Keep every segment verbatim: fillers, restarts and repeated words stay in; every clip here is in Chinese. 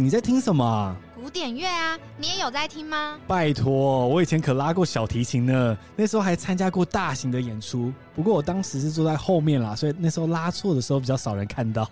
你在听什么啊？古典乐啊，你也有在听吗？拜托，我以前可拉过小提琴呢，那时候还参加过大型的演出，不过我当时是坐在后面啦，所以那时候拉错的时候比较少人看到。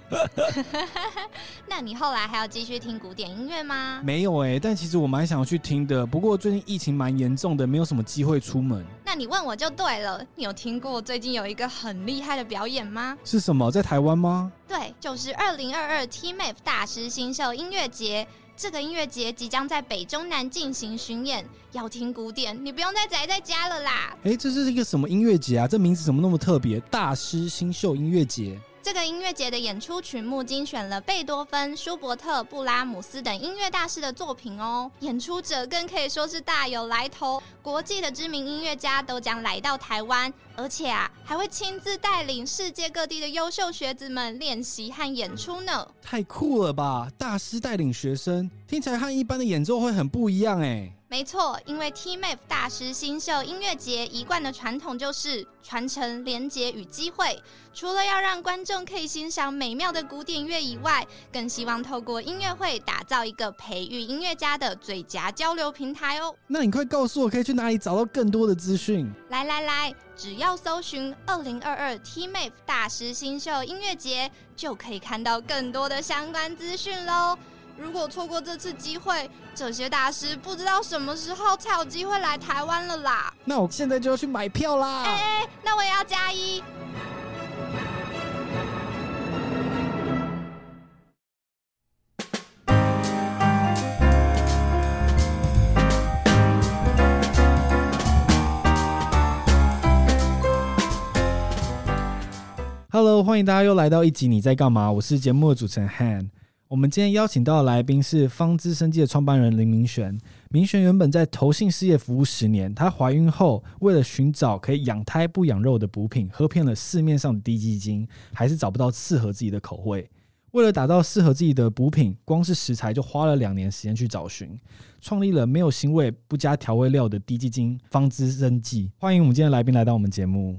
那你后来还有继续听古典音乐吗？没有耶、欸、但其实我蛮想要去听的，不过最近疫情蛮严重的，没有什么机会出门。那你问我就对了，你有听过最近有一个很厉害的表演吗？是什么？在台湾吗？对，就是二零二二 T M A F 大师新秀音乐节。这个音乐节即将在北中南进行巡演，要听古典，你不用再宅在家了啦。哎，这是一个什么音乐节啊？这名字怎么那么特别？大师新秀音乐节。这个音乐节的演出曲目精选了贝多芬、舒伯特、布拉姆斯等音乐大师的作品哦。演出者更可以说是大有来头，国际的知名音乐家都将来到台湾，而且啊，还会亲自带领世界各地的优秀学子们练习和演出呢。太酷了吧！大师带领学生，听起来和一般的演奏会很不一样哎。没错，因为 T M A F 大师新秀音乐节一贯的传统就是传承、连结与机会，除了要让观众可以欣赏美妙的古典乐以外，更希望透过音乐会打造一个培育音乐家的最佳交流平台哦。那你快告诉我可以去哪里找到更多的资讯？来来来，只要搜寻二零二二 T M A F 大师新秀音乐节，就可以看到更多的相关资讯咯。如果错过这次机会，这些大师不知道什么时候才有机会来台湾了啦。那我现在就要去买票啦。哎、欸，那我也要加一。Hello， 欢迎大家又来到一集你在干嘛？我是节目的主持人 Han。我们今天邀请到的来宾是方知生技的创办人林明璇。明璇原本在投信事业服务十年，她怀孕后为了寻找可以养胎不养肉的补品，喝遍了市面上的滴鸡精，还是找不到适合自己的口味。为了打造适合自己的补品，光是食材就花了两年时间去找寻，创立了没有腥味、不加调味料的滴鸡精方知生技。欢迎我们今天的来宾来到我们节目。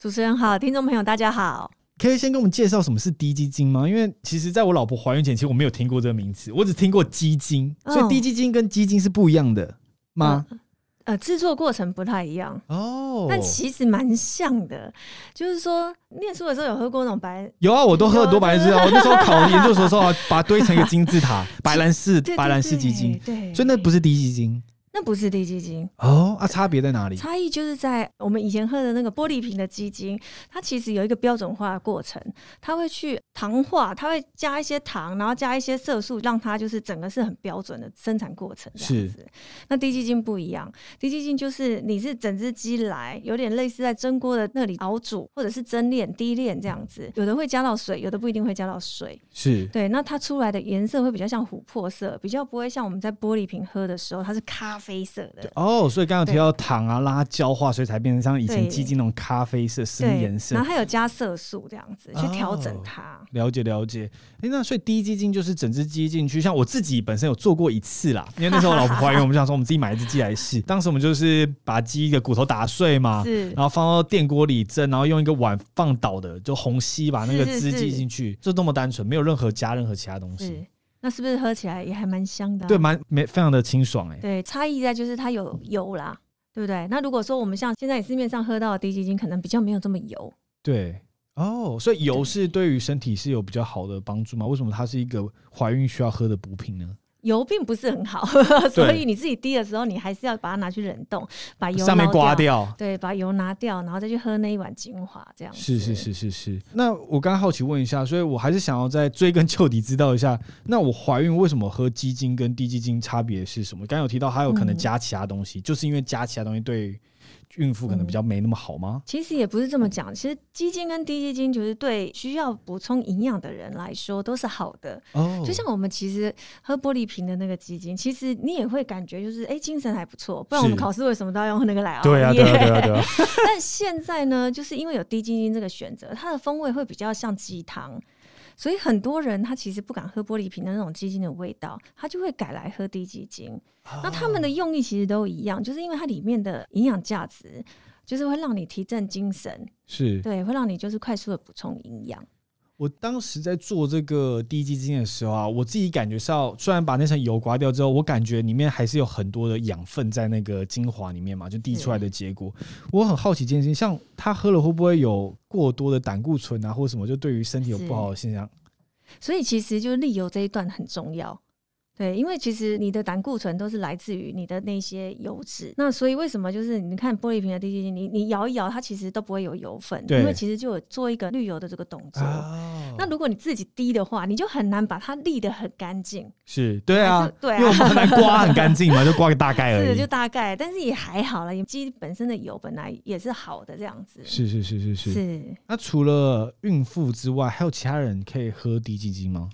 主持人好，听众朋友大家好。可以先跟我们介绍什么是滴鸡精吗？因为其实在我老婆怀孕前，其实我没有听过这个名字，我只听过鸡精，所以滴鸡精跟鸡精是不一样的吗？嗯、呃，制作过程不太一样哦，但其实蛮像的。就是说，念书的时候有喝过那种白，有啊，我都喝很多白兰氏啊。我那时候考研究所的时候、啊，把它堆成一个金字塔，白兰氏白兰氏鸡精，对，所以那不是滴鸡精。那不是滴鸡精哦，啊，差别在哪里？差异就是在我们以前喝的那个玻璃瓶的鸡精，它其实有一个标准化的过程，它会去糖化，它会加一些糖，然后加一些色素，让它就是整个是很标准的生产过程这样子。是。那滴鸡精不一样，滴鸡精就是你是整只鸡来，有点类似在蒸锅的那里熬煮，或者是蒸炼、低炼这样子，有的会加到水，有的不一定会加到水。是。对，那它出来的颜色会比较像琥珀色，比较不会像我们在玻璃瓶喝的时候，它是咖啡。啡色的哦，所以刚刚有提到糖啊，让它焦化，所以才变成像以前鸡精那种咖啡色深颜色。然后它有加色素这样子、哦、去调整它。了解了解。欸、那所以滴鸡精就是整只鸡进去，像我自己本身有做过一次啦，因为那时候我老婆怀孕，我们想说我们自己买一只鸡来试。当时我们就是把鸡的骨头打碎嘛，然后放到电锅里蒸，然后用一个碗放倒的，就虹吸把那个汁挤进去，是是是，就这么单纯，没有任何加任何其他东西。那是不是喝起来也还蛮香的、啊？对，蛮非常的清爽哎、欸。对，差异在就是它有油啦，对不对？那如果说我们像现在市面上喝到的滴鸡精，可能比较没有这么油。对哦，所以油是对于身体是有比较好的帮助吗？为什么它是一个怀孕需要喝的补品呢？油并不是很好所以你自己滴的时候你还是要把它拿去冷冻，把油上面刮掉，对，把油拿掉，然后再去喝那一碗精华，这样子。是是是是是。那我刚刚好奇问一下，所以我还是想要再追根究底知道一下，那我怀孕为什么喝鸡精跟滴鸡精差别是什么？刚刚有提到它有可能加其他东西、嗯、就是因为加其他东西对孕妇可能比较没那么好吗？嗯、其实也不是这么讲，其实鸡精跟滴鸡精就是对需要补充营养的人来说都是好的、哦、就像我们其实喝玻璃瓶的那个鸡精，其实你也会感觉就是哎、欸、精神还不错，不然我们考试为什么都要用那个来熬夜？对啊对啊对啊对啊但现在呢，就是因为有滴鸡精这个选择，它的风味会比较像鸡汤，所以很多人他其实不敢喝玻璃瓶的那种鸡精的味道，他就会改来喝滴鸡精、哦、那他们的用意其实都一样，就是因为它里面的营养价值就是会让你提振精神，是对，会让你就是快速的补充营养。我当时在做这个滴鸡精的时候啊，我自己感觉上虽然把那层油刮掉之后，我感觉里面还是有很多的养分在那个精华里面嘛，就滴出来的结果。我很好奇这件事情，像他喝了会不会有过多的胆固醇啊或什么，就对于身体有不好的现象？所以其实就利油这一段很重要，对，因为其实你的胆固醇都是来自于你的那些油脂，那所以为什么就是你看玻璃瓶的滴鸡精，你你摇一摇它其实都不会有油分，因为其实就有做一个滤油的这个动作、哦、那如果你自己滴的话，你就很难把它滤得很干净，是对啊对啊，因为我们很难刮很干净嘛就刮个大概而已，是就大概，但是也还好啦，鸡本身的油本来也是好的，这样子。是是是是 是, 是。那除了孕妇之外还有其他人可以喝滴鸡精吗？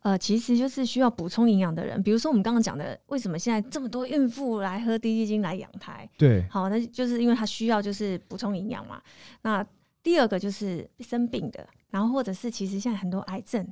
呃，其实就是需要补充营养的人，比如说我们刚刚讲的，为什么现在这么多孕妇来喝滴鸡精来养胎？对，好，那就是因为她需要就是补充营养嘛。那第二个就是生病的，然后或者是其实现在很多癌症，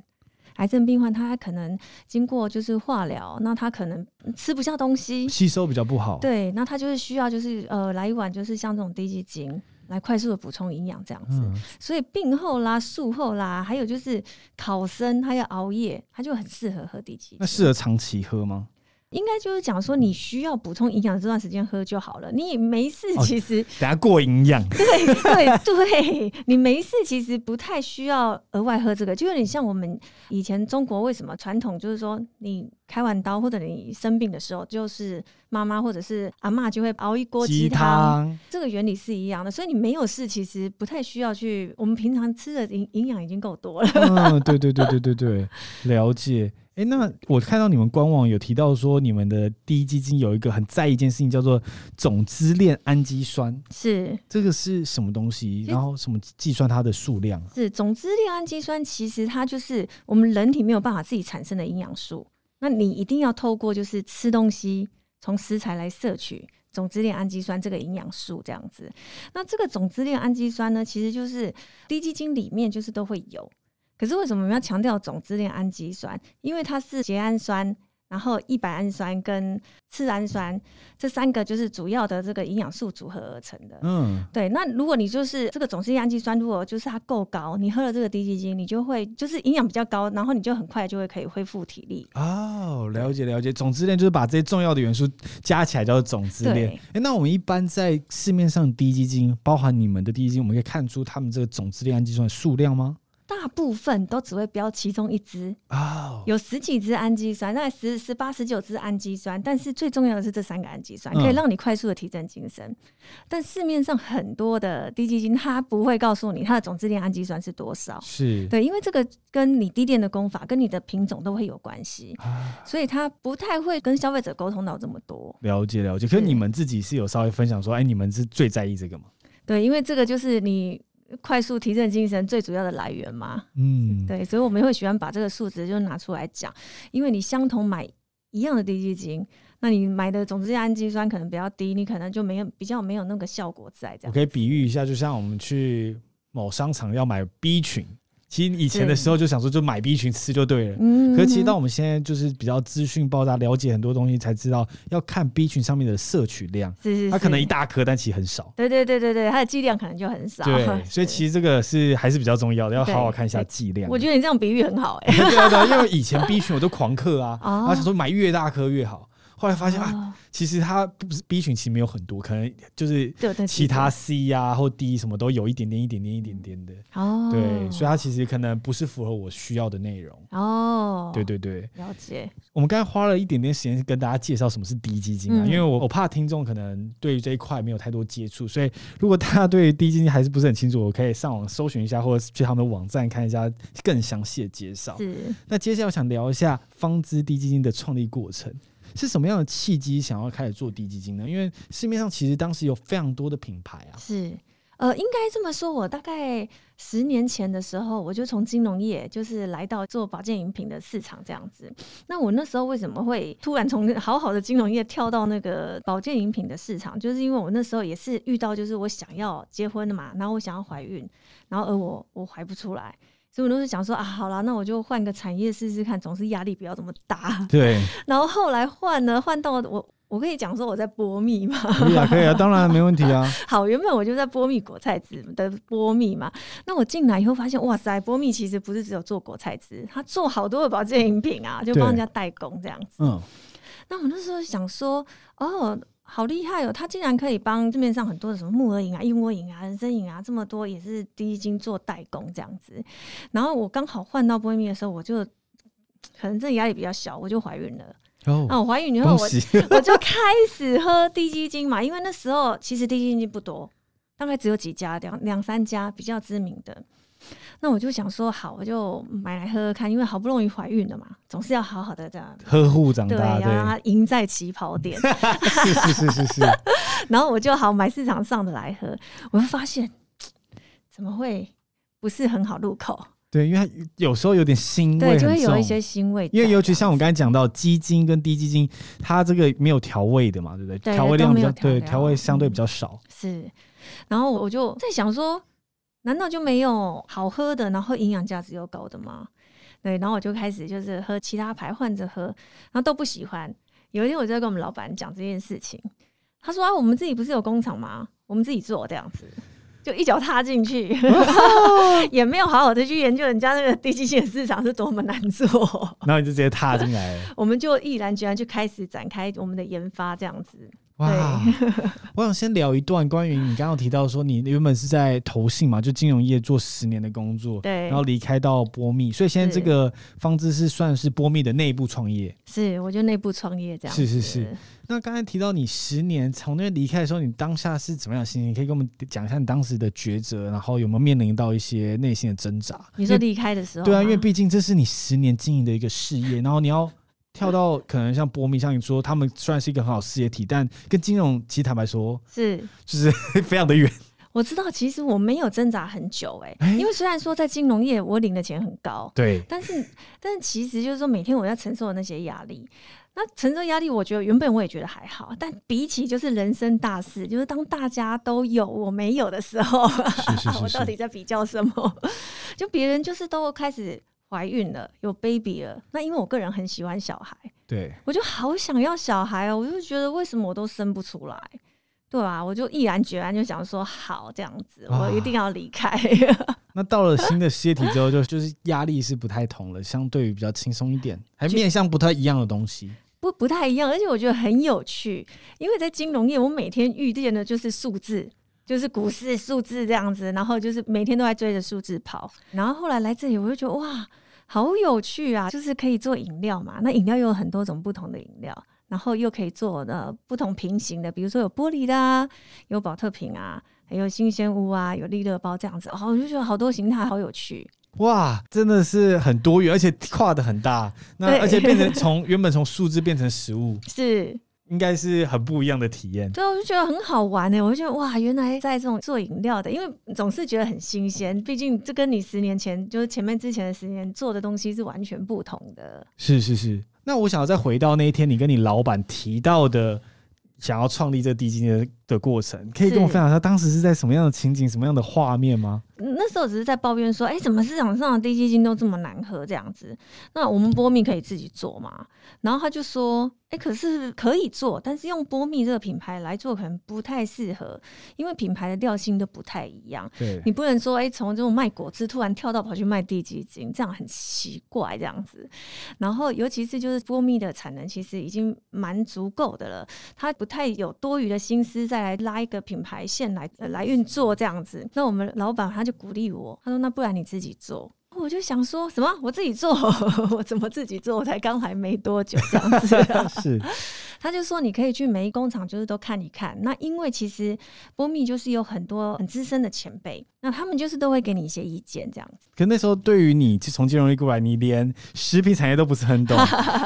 癌症病患他可能经过就是化疗，那他可能吃不下东西，吸收比较不好，对，那他就是需要就是呃来一碗就是像这种滴鸡精。来快速的补充营养这样子、嗯、所以病后啦术后啦还有就是考生他要熬夜他就很适合喝滴鸡精。那适合长期喝吗？应该就是讲说你需要补充营养这段时间喝就好了，你没事其实、哦、等下过营养，对对对，你没事其实不太需要额外喝这个，就有点像我们以前中国为什么传统就是说你开完刀或者你生病的时候，就是妈妈或者是阿嬷就会熬一锅鸡汤，这个原理是一样的，所以你没有事其实不太需要去，我们平常吃的营养已经够多了、嗯、对对对对对对，了解。哎，那我看到你们官网有提到说，你们的滴鸡精有一个很在意一件事情，叫做总支链氨基酸，是这个是什么东西？然后什么计算它的数量、啊？是总支链氨基酸，其实它就是我们人体没有办法自己产生的营养素，那你一定要透过就是吃东西，从食材来摄取总支链氨基酸这个营养素，这样子。那这个总支链氨基酸呢，其实就是滴鸡精里面就是都会有。可是为什么我们要强调总支链氨基酸？因为它是缬氨酸，然后异白氨酸跟次氨酸这三个就是主要的这个营养素组合而成的。嗯，对。那如果你就是这个总支链氨基酸，如果就是它够高，你喝了这个滴鸡精，你就会就是营养比较高，然后你就很快就会可以恢复体力。哦，了解了解。总支链就是把这些重要的元素加起来叫做总支链。哎，那我们一般在市面上滴鸡精，包含你们的滴鸡精，我们可以看出他们这个总支链氨基酸的数量吗？大部分都只会标其中一支、oh. 有十几支氨基酸，大概十、十八、十九支氨基酸，但是最重要的是这三个氨基酸、嗯、可以让你快速的提振精神。但市面上很多的滴鸡精，它不会告诉你它的总支链氨基酸是多少，是对，因为这个跟你滴炼的功法、跟你的品种都会有关系、啊，所以它不太会跟消费者沟通到这么多。了解了解，可是你们自己是有稍微分享说，哎，你们是最在意这个吗？对，因为这个就是你。快速提振精神最主要的来源嘛，嗯，对，所以我们会喜欢把这个数值就拿出来讲，因为你相同买一样的滴鸡精，那你买的总支链氨基酸可能比较低，你可能就没有比较没有那个效果在。这样我可以比喻一下，就像我们去某商场要买 B 群，其实以前的时候就想说就买 B 群吃就对了，可是其实到我们现在就是比较资讯爆炸，了解很多东西才知道要看 B 群上面的摄取量，是是是，它可能一大颗但其实很少，对对对对对，它的剂量可能就很少，对，所以其实这个是还是比较重要的，要好好看一下剂量。我觉得你这样比喻很好、欸、对对对，因为以前 B 群我就狂嗑啊然后想说买越大颗越好，后来发现、哦、啊，其实它 B 群其实没有很多，可能就是其他 C 啊或 D 什么都有一点点一点点一点点的、哦、对，所以它其实可能不是符合我需要的内容哦。对对对，了解。我们刚才花了一点点时间跟大家介绍什么是滴鸡精啊、嗯、因为 我, 我怕听众可能对于这一块没有太多接触，所以如果大家对滴鸡精还是不是很清楚，我可以上网搜寻一下或者去他们的网站看一下更详细的介绍。那接下来我想聊一下方知滴鸡精的创立过程，是什么样的契机想要开始做滴鸡精呢？因为市面上其实当时有非常多的品牌啊。是，呃，应该这么说，我大概十年前的时候，我就从金融业就是来到做保健饮品的市场这样子。那我那时候为什么会突然从好好的金融业跳到那个保健饮品的市场，就是因为我那时候也是遇到，就是我想要结婚嘛，然后我想要怀孕，然后而我我怀不出来。所以我都是想说啊，好啦，那我就换个产业试试看，总是压力不要这么大。对。然后后来换呢，换到我，我可以讲说我在波蜜嘛。可以啊，可以啊，当然没问题啊。好，原本我就在波蜜果菜汁的波蜜嘛。那我进来以后发现，哇塞，波蜜其实不是只有做果菜汁，它做好多的保健饮品啊，就帮人家代工这样子。嗯。那我那时候想说，哦。好厉害哦！他竟然可以帮市面上很多的什么木耳饮啊、燕窝饮啊、人参饮啊，这么多也是滴鸡精做代工这样子。然后我刚好换到波蜜的时候，我就可能这压力比较小，我就怀孕了。哦，啊、我怀孕以后我，我就开始喝滴鸡精嘛，因为那时候其实滴鸡精不多，大概只有几家，两两三家比较知名的。那我就想说，好，我就买来喝喝看，因为好不容易怀孕了嘛，总是要好好的这样呵护长大，对，要让它赢在起跑点。是是是是是。然后我就好买市场上的来喝，我就发现怎么会不是很好入口？对，因为它有时候有点腥味，对，就会有一些腥味。因为尤其像我刚才讲到鸡精跟滴鸡精，它这个没有调味的嘛，对不对？调味量比较对，调味相对比较少。嗯、是，然后我就在想说。难道就没有好喝的，然后营养价值又高的吗？对，然后我就开始就是喝其他牌换着喝，然后都不喜欢。有一天我就跟我们老板讲这件事情，他说啊，我们自己不是有工厂吗？我们自己做这样子，就一脚踏进去，也没有好好的去研究人家那个滴鸡精的市场是多么难做，然后你就直接踏进来了。我们就毅然决然就开始展开我们的研发这样子。哇，我想先聊一段关于你刚刚提到说你原本是在投信嘛，就金融业做十年的工作，对，然后离开到波蜜，所以现在这个方知是算是波蜜的内部创业。是，我就内部创业这样子。是是是。那刚才提到你十年从那边离开的时候，你当下是怎么样的心情？可以跟我们讲一下你当时的抉择，然后有没有面临到一些内心的挣扎？你说离开的时候？对啊，因为毕竟这是你十年经营的一个事业，然后你要跳到可能像波蜜，像你说他们虽然是一个很好事业体，但跟金融其实坦白说是就是非常的远。我知道其实我没有挣扎很久、欸欸、因为虽然说在金融业我领的钱很高，对，但是但是其实就是说每天我要承受的那些压力，那承受压力我觉得原本我也觉得还好，但比起就是人生大事，就是当大家都有我没有的时候，是是是是我到底在比较什么？就别人就是都开始怀孕了，有 baby 了，那因为我个人很喜欢小孩，对，我就好想要小孩哦，我就觉得为什么我都生不出来，对吧、啊？我就毅然决然就想说好这样子，我一定要离开。那到了新的事业体之后，就就是压力是不太同了，相对于比较轻松一点，还面向不太一样的东西。不不太一样，而且我觉得很有趣，因为在金融业，我每天遇见的就是数字。就是股市数字这样子，然后就是每天都在追着数字跑，然后后来来这里我就觉得哇好有趣啊，就是可以做饮料嘛，那饮料又有很多种不同的饮料，然后又可以做、呃、不同瓶型的，比如说有玻璃的啊，有宝特瓶啊，还有新鲜屋啊，有利乐包这样子、哦、我就觉得好多形态好有趣。哇，真的是很多元，而且跨得很大，那而且变成从原本从数字变成食物，是应该是很不一样的体验。对，我就觉得很好玩耶、欸、我就觉得哇原来在这种做饮料的，因为总是觉得很新鲜，毕竟这跟你十年前就是前面之前的十年做的东西是完全不同的。是是是。那我想要再回到那一天你跟你老板提到的想要创立这滴鸡精的过程，可以跟我分享一下当时是在什么样的情景什么样的画面吗？那时候只是在抱怨说哎、欸，怎么市场上的滴鸡精都这么难喝这样子，那我们波蜜可以自己做嘛，然后他就说欸、可是可以做，但是用波蜜这个品牌来做可能不太适合，因为品牌的调性都不太一样。对，你不能说哎，从、欸、这种卖果汁突然跳到跑去卖滴鸡精，这样很奇怪这样子。然后尤其是就是波蜜的产能其实已经蛮足够的了，它不太有多余的心思再来拉一个品牌线来、呃、来运作这样子。那我们老板他就鼓励我，他说那不然你自己做。我就想说什么我自己做我怎么自己做，我才刚来没多久这样子、啊、是，他就说你可以去每一工厂就是都看一看，那因为其实波蜜就是有很多很资深的前辈，那他们就是都会给你一些意见这样子。可那时候对于你从金融业过来，你连食品产业都不是很懂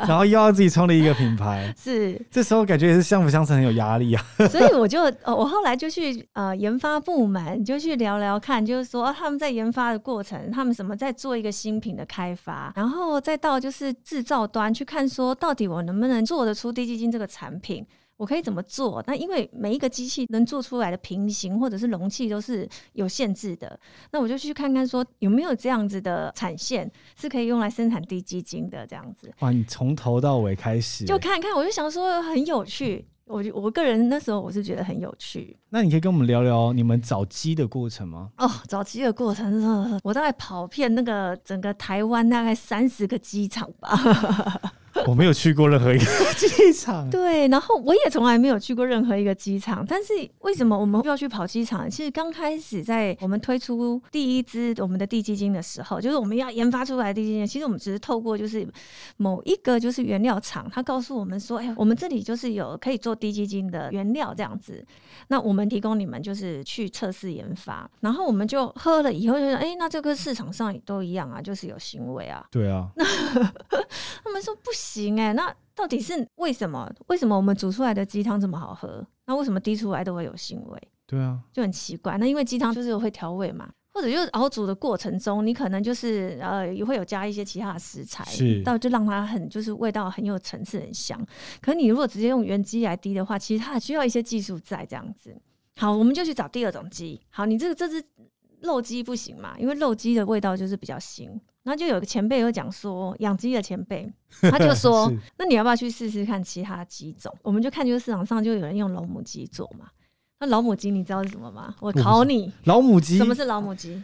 然后又要自己创立一个品牌，是这时候感觉也是相辅相成，很有压力啊所以我就、哦、我后来就去、呃、研发部门就去聊聊看，就是说、啊、他们在研发的过程他们什么在做一个新品的开发，然后再到就是制造端去看说到底我能不能做得出滴鸡精这个产品，我可以怎么做。那因为每一个机器能做出来的瓶型或者是容器都是有限制的，那我就去看看说有没有这样子的产线是可以用来生产滴鸡精的这样子。哇，你从头到尾开始、欸、就看看，我就想说很有趣，我, 我个人那时候我是觉得很有趣。那你可以跟我们聊聊你们找鸡的过程吗？哦，找鸡的过程是我大概跑遍那个整个台湾大概三十个鸡场吧我没有去过任何一个机场对，然后我也从来没有去过任何一个机场。但是为什么我们要去跑机场？其实刚开始在我们推出第一支我们的滴鸡精的时候，就是我们要研发出来的滴鸡精，其实我们只是透过就是某一个就是原料厂，他告诉我们说哎，我们这里就是有可以做滴鸡精的原料这样子，那我们提供你们就是去测试研发。然后我们就喝了以后就说哎，那这个市场上都一样啊，就是有腥味啊。对啊他们说不行行欸，那到底是为什么？为什么我们煮出来的鸡汤这么好喝？那为什么滴出来都会有腥味？对啊，就很奇怪。那因为鸡汤就是会调味嘛，或者就是熬煮的过程中，你可能就是呃也会有加一些其他的食材，是，到就让它很就是味道很有层次，很香。可是你如果直接用原鸡来滴的话，其实它需要一些技术在这样子。好，我们就去找第二种鸡。好，你这个这只肉鸡不行嘛，因为肉鸡的味道就是比较腥。然后就有个前辈有讲说，养鸡的前辈他就说那你要不要去试试看其他鸡种？我们就看就是市场上就有人用老母鸡做嘛。那老母鸡你知道是什么吗？我考你，老母鸡什么是老母鸡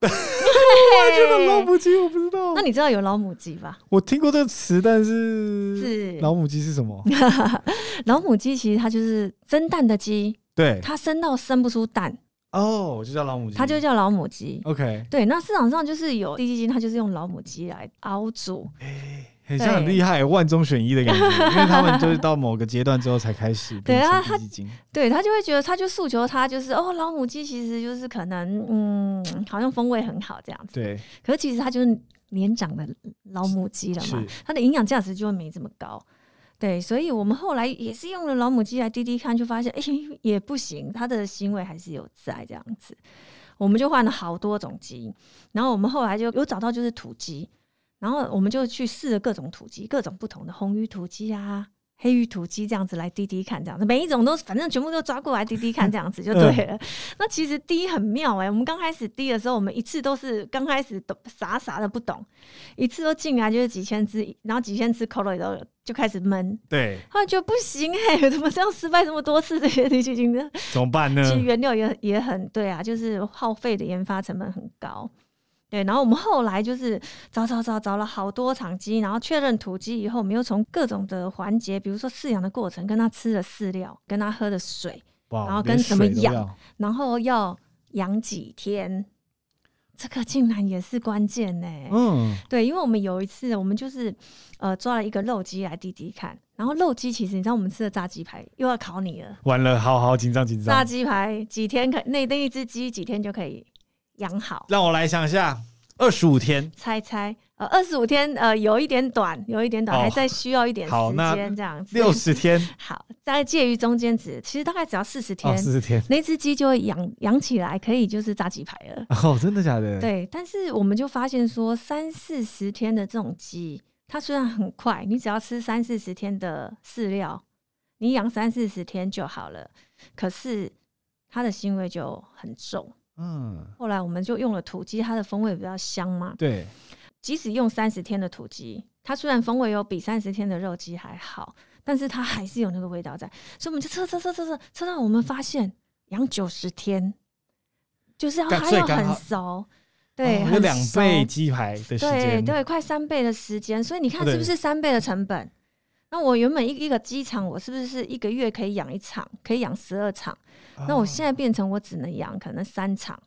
我觉得老母鸡我不知道。那你知道有老母鸡吧？我听过这个词，但是是老母鸡是什么老母鸡其实它就是蒸蛋的鸡，对，它生到生不出蛋哦、oh, 就叫老母鸡，它就叫老母鸡。 OK， 对，那市场上就是有滴鸡精，它就是用老母鸡来熬煮、欸、很像很厉害，万中选一的感觉因为他们就是到某个阶段之后才开始变成滴鸡精。对，他就会觉得他就诉求他就是哦，老母鸡其实就是可能嗯，好像风味很好这样子。对，可是其实它就是年长的老母鸡了嘛，它的营养价值就会没这么高。对，所以我们后来也是用了老母鸡来滴滴看，就发现哎、欸、也不行，它的腥味还是有在这样子。我们就换了好多种鸡，然后我们后来就有找到就是土鸡，然后我们就去试了各种土鸡，各种不同的红鱼土鸡啊、黑鱼土鸡这样子来滴滴看，这样子每一种都反正全部都抓过来滴滴看这样子就对了、嗯、那其实滴很妙哎、欸，我们刚开始滴的时候，我们一次都是刚开始都傻傻的不懂，一次都进来就是几千只，然后几千只口味都有就开始闷，对，后来觉得不行哎、欸，怎么这样失败这么多次？这些滴鸡精的怎么办呢？其实原料也也很对啊，就是耗费的研发成本很高。对，然后我们后来就是找找找找了好多场鸡，然后确认土鸡以后，我们又从各种的环节，比如说饲养的过程、跟它吃的饲料、跟它喝的水，然后跟怎么养，然后要养几天。这个竟然也是关键呢、欸。嗯，对，因为我们有一次，我们就是呃抓了一个肉鸡来滴滴看，然后肉鸡其实你知道我们吃的炸鸡排，又要考你了，完了，好好紧张紧张。炸鸡排几天可那那一只鸡几天就可以养好？让我来想一下，二十五天。猜猜，呃，二十五天呃有一点短，有一点短，哦、还在需要一点时间这样子。六十天。好，大概介于中间值，其实大概只要四十天，四十、哦、天那只鸡就会养养起来，可以就是炸鸡排了。哦，真的假的？对，但是我们就发现说，三四十天的这种鸡，它虽然很快，你只要吃三四十天的饲料，你养三四十天就好了，可是它的腥味就很重。嗯，后来我们就用了土鸡，它的风味比较香嘛。对，即使用三十天的土鸡，它虽然风味有比三十天的肉鸡还好。但是它还是有那个味道在，所以我们就测测测测测测到我们发现养九十天就是要还要很熟，对，有两、哦、倍鸡排的时间，对对，快三倍的时间，所以你看是不是三倍的成本？那我原本一个鸡场，我是不是一个月可以养一场，可以养十二场？哦、那我现在变成我只能养可能三场。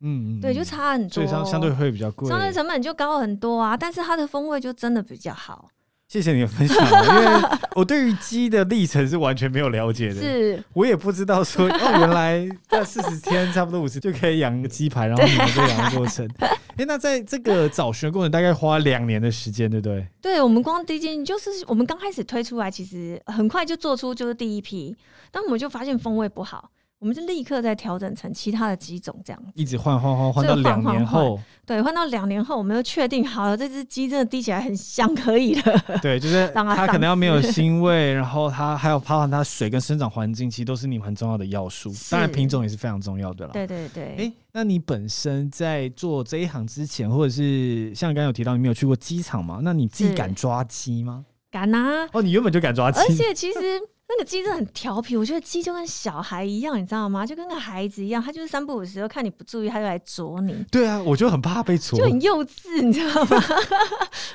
嗯， 嗯，对，就差很多，所以相对会比较贵，相对成本就高很多啊，但是它的风味就真的比较好。谢谢你的分享，因为我对于鸡的历程是完全没有了解的，是我也不知道说哦，原来在四十天差不多五十就可以养个鸡排，然后你们就养的过程。欸、那在这个找寻的过程大概花两年的时间，对不对？对，我们光滴鸡就是我们刚开始推出来，其实很快就做出就是第一批，但我们就发现风味不好。我们就立刻再调整成其他的几种，这样一直换换换换到两年后，对，换到两年后，我们又确定好了，这只鸡真的滴起来很香，可以了。对，就是它可能要没有腥味，然后它还有包含它水跟生长环境，其实都是你们很重要的要素。当然品种也是非常重要的啦。对对对。欸，那你本身在做这一行之前，或者是像刚刚有提到你没有去过鸡场嘛？那你自己敢抓鸡吗？敢啊！哦，你原本就敢抓鸡，而且其实。那个鸡真的很调皮，我觉得鸡就跟小孩一样，你知道吗？就跟个孩子一样，他就是三不五时，看你不注意，他就来啄你。对啊，我就很怕被啄，就很幼稚，你知道吗？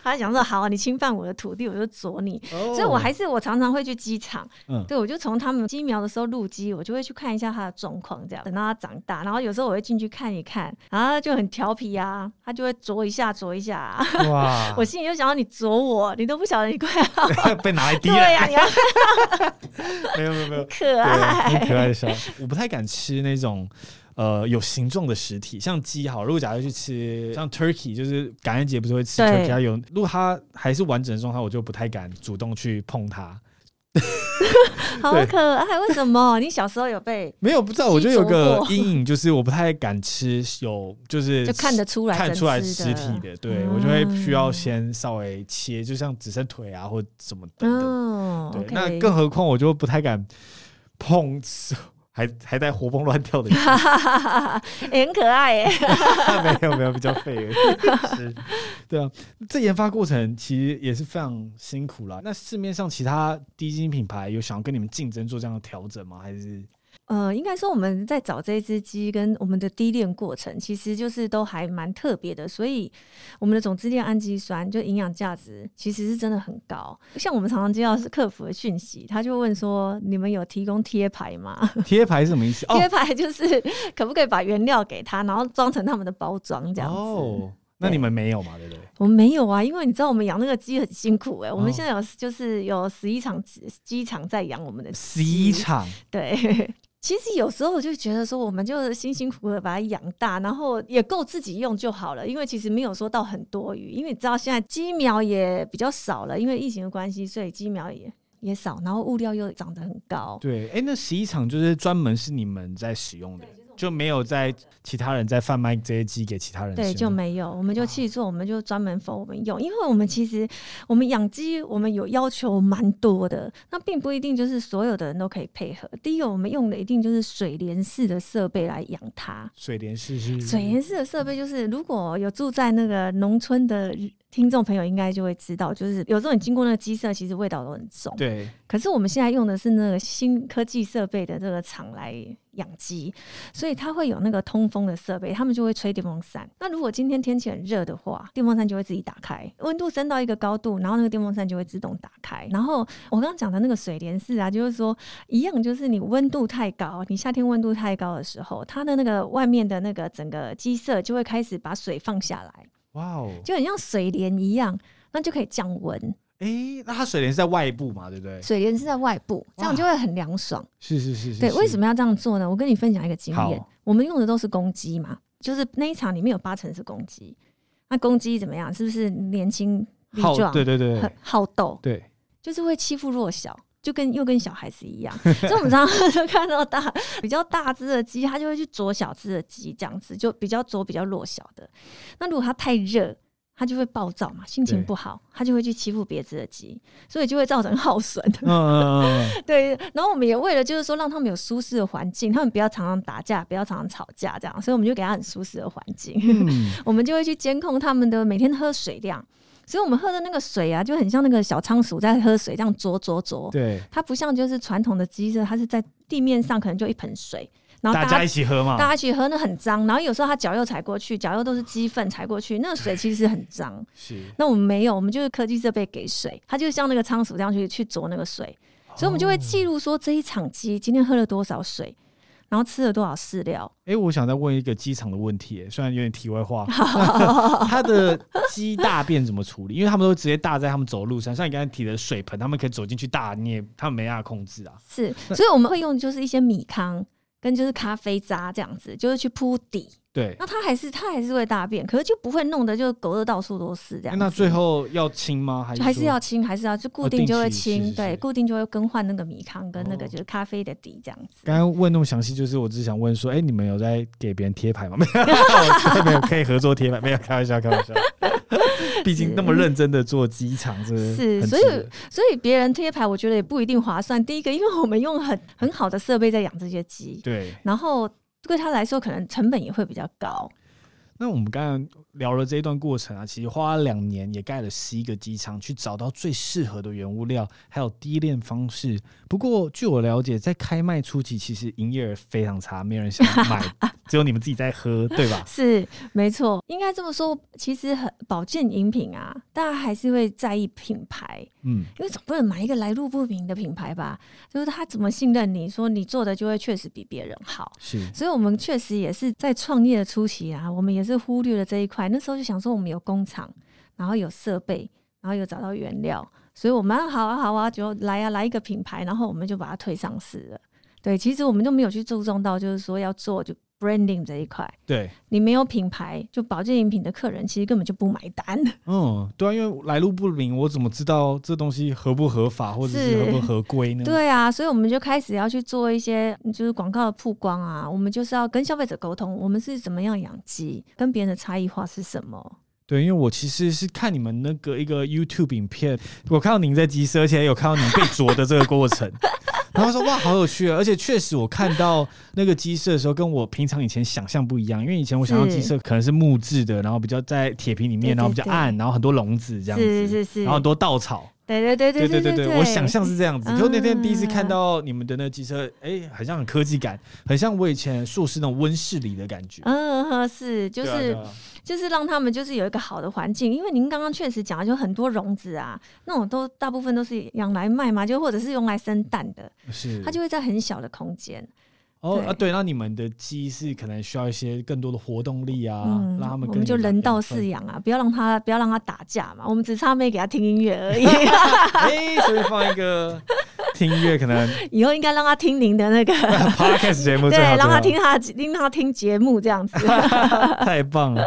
他想说，好啊，你侵犯我的土地，我就啄你。Oh. 所以我还是我常常会去鸡场，嗯，对，我就从他们鸡苗的时候入鸡，我就会去看一下他的状况，这样等到他长大，然后有时候我会进去看一看，然后他就很调皮啊，他就会啄一下啄一下、啊。哇！我心里就想到你啄我，你都不晓得你快要被拿来滴了。对呀、啊，你要。没有没有没有，可爱，很可爱的小孩。我不太敢吃那种呃有形状的实体，像鸡好，如果假如去吃像 turkey， 就是感恩节不是会吃 turkey， 它有，如果它还是完整的状态，我就不太敢主动去碰它。好可爱，为什么？你小时候有被？没有，不知道，我就有个阴影，就是我不太敢吃有，就是就看得出来看出来实体的，对、嗯、我就会需要先稍微切，就像只剩腿啊或什么等等。嗯、对， okay. 那更何况我就不太敢碰。还还在活蹦乱跳的，也很可爱耶。没有没有，比较废而已。是，对啊，这研发过程其实也是非常辛苦啦。那市面上其他滴鸡品牌有想要跟你们竞争做这样的调整吗？还是？呃，应该说我们在找这只鸡跟我们的滴炼过程，其实就是都还蛮特别的，所以我们的总支链氨基酸就营养价值其实是真的很高。像我们常常接到是客服的讯息，他就问说：“你们有提供贴牌吗？”贴牌是什么意思？贴牌就是可不可以把原料给他，然后装成他们的包装这样子。哦，那你们没有嘛？对不对？我们没有啊，因为你知道我们养那个鸡很辛苦哎、欸哦。我们现在有就是有十一场鸡场在养我们的鸡，十一场，对。其实有时候我就觉得说，我们就辛辛苦苦的把它养大，然后也够自己用就好了，因为其实没有说到很多余，因为你知道现在鸡苗也比较少了，因为疫情的关系，所以鸡苗也也少，然后物料又涨得很高。对，哎、欸，那十一场就是专门是你们在使用的，就没有在其他人在贩卖这些鸡给其他人使用的。对，就没有，我们就去做，我们就专门 for 我们用，因为我们其实我们养鸡，我们有要求蛮多的，那并不一定就是所有的人都可以配合。第一个，我们用的一定就是水帘式的设备来养它。水帘式是？水帘式的设备就是，如果有住在那个农村的听众朋友应该就会知道，就是有时候你经过那个鸡舍，其实味道都很重。对。可是我们现在用的是那个新科技设备的这个厂来养鸡，所以它会有那个通风的设备，他们就会吹电风扇。那如果今天天气很热的话，电风扇就会自己打开，温度升到一个高度，然后那个电风扇就会自动打开。然后我刚刚讲的那个水帘式啊，就是说一样，就是你温度太高，你夏天温度太高的时候，它的那个外面的那个整个鸡舍就会开始把水放下来。Wow. 就很像水帘一样，那就可以降温。欸，那它水帘是在外部嘛，对不对？水帘是在外部，这样就会很凉爽。是是 是, 是，对，为什么要这样做呢？我跟你分享一个经验，我们用的都是公鸡嘛，就是那一场里面有八成是公鸡。那公鸡怎么样？是不是年轻力壮？对对对，很好斗，对，就是会欺负弱小。就跟又跟小孩子一样，所以我们常常就看到大比较大只的鸡，它就会去啄小只的鸡，这样子就比较啄比较弱小的。那如果它太热，它就会暴躁嘛，心情不好，它就会去欺负别只的鸡，所以就会造成耗损。嗯，对。然后我们也为了就是说让他们有舒适的环境，他们不要常常打架，不要常常吵架这样，所以我们就给他很舒适的环境。嗯、我们就会去监控他们的每天喝水量。所以我们喝的那个水啊就很像那个小仓鼠在喝水这样啄啄啄，对，它不像就是传统的鸡舍，它是在地面上可能就一盆水，然后大 家, 大家一起喝嘛，大家一起喝那很脏，然后有时候它绞肉踩过去，绞肉都是鸡粪踩过去，那个水其实很脏是，那我们没有，我们就是科技设备给水，它就像那个仓鼠这样去去啄那个水，所以我们就会记录说这一场鸡今天喝了多少水，然后吃了多少饲料。哎、欸，我想再问一个鸡场的问题，虽然有点题外话，它的鸡大便怎么处理？因为他们都直接大在他们走路上，像你刚才提的水盆，他们可以走进去大，你也他们没办法控制啊。是，所以我们会用就是一些米糠跟就是咖啡渣这样子，就是去铺底。对，那它还是它还是会大便，可是就不会弄得就狗的到处都是这样子。那最后要清吗？还是还是要清，还是要就固定就会清、哦、是是是，对，固定就会更换那个米糠跟那个就是咖啡的底这样子。刚、哦、刚问那么详细，就是我只想问说，哎、欸，你们有在给别人贴牌吗？没有，没有，可以合作贴牌，没有，开玩笑，开玩笑。毕竟那么认真的做鸡场，真的是，所以所以别人贴牌，我觉得也不一定划算。第一个，因为我们用很很好的设备在养这些鸡，对，然后。对他来说可能成本也会比较高。那我们刚刚聊了这一段过程啊，其实花了两年也盖了十一个鸡场，去找到最适合的原物料还有低炼方式。不过据我了解，在开卖初期其实营业额非常差，没有人想买只有你们自己在喝，对吧？是，没错，应该这么说。其实保健饮品啊，大家还是会在意品牌，嗯，因为总不能买一个来路不明的品牌吧，就是他怎么信任你说你做的就会确实比别人好。是，所以我们确实也是在创业的初期啊，我们也是忽略了这一块。那时候就想说我们有工厂，然后有设备，然后有找到原料，所以我们好啊好啊就来啊来一个品牌，然后我们就把它推上市了。对，其实我们就没有去注重到就是说要做就branding 这一块，对，你没有品牌，就保健饮品的客人其实根本就不买单。嗯，对啊，因为来路不明，我怎么知道这东西合不合法，或者是合不合规呢？对啊，所以我们就开始要去做一些就是广告的曝光啊，我们就是要跟消费者沟通，我们是怎么样养鸡，跟别人的差异化是什么。对，因为我其实是看你们那个一个 YouTube 影片，我看到您在鸡舍，而且有看到您被啄的这个过程。然后说哇好有趣啊，而且确实我看到那个鸡舍的时候跟我平常以前想象不一样，因为以前我想到鸡舍可能是木质的，然后比较在铁皮里面，对对对，然后比较暗，然后很多笼子这样子，是是是，然后很多稻草，对对对对对对对对，我想象是这样子。就、嗯、那天第一次看到你们的那个鸡舍，哎、欸，很像很科技感，很像我以前硕士那种温室里的感觉。嗯，是，就是、对啊对啊、就是让他们就是有一个好的环境，因为您刚刚确实讲的，就很多笼子啊，那种都大部分都是养来卖嘛，就或者是用来生蛋的，是，它就会在很小的空间。哦对啊，对，那你们的鸡是可能需要一些更多的活动力啊，嗯、让他们跟我们就人道饲养啊，不要让他不要让他打架嘛，我们只差没给他听音乐而已。哎，所以放一个听音乐，可能以后应该让他听您的那个 podcast 节目最好，对，让他听他听他听节目这样子。太棒了！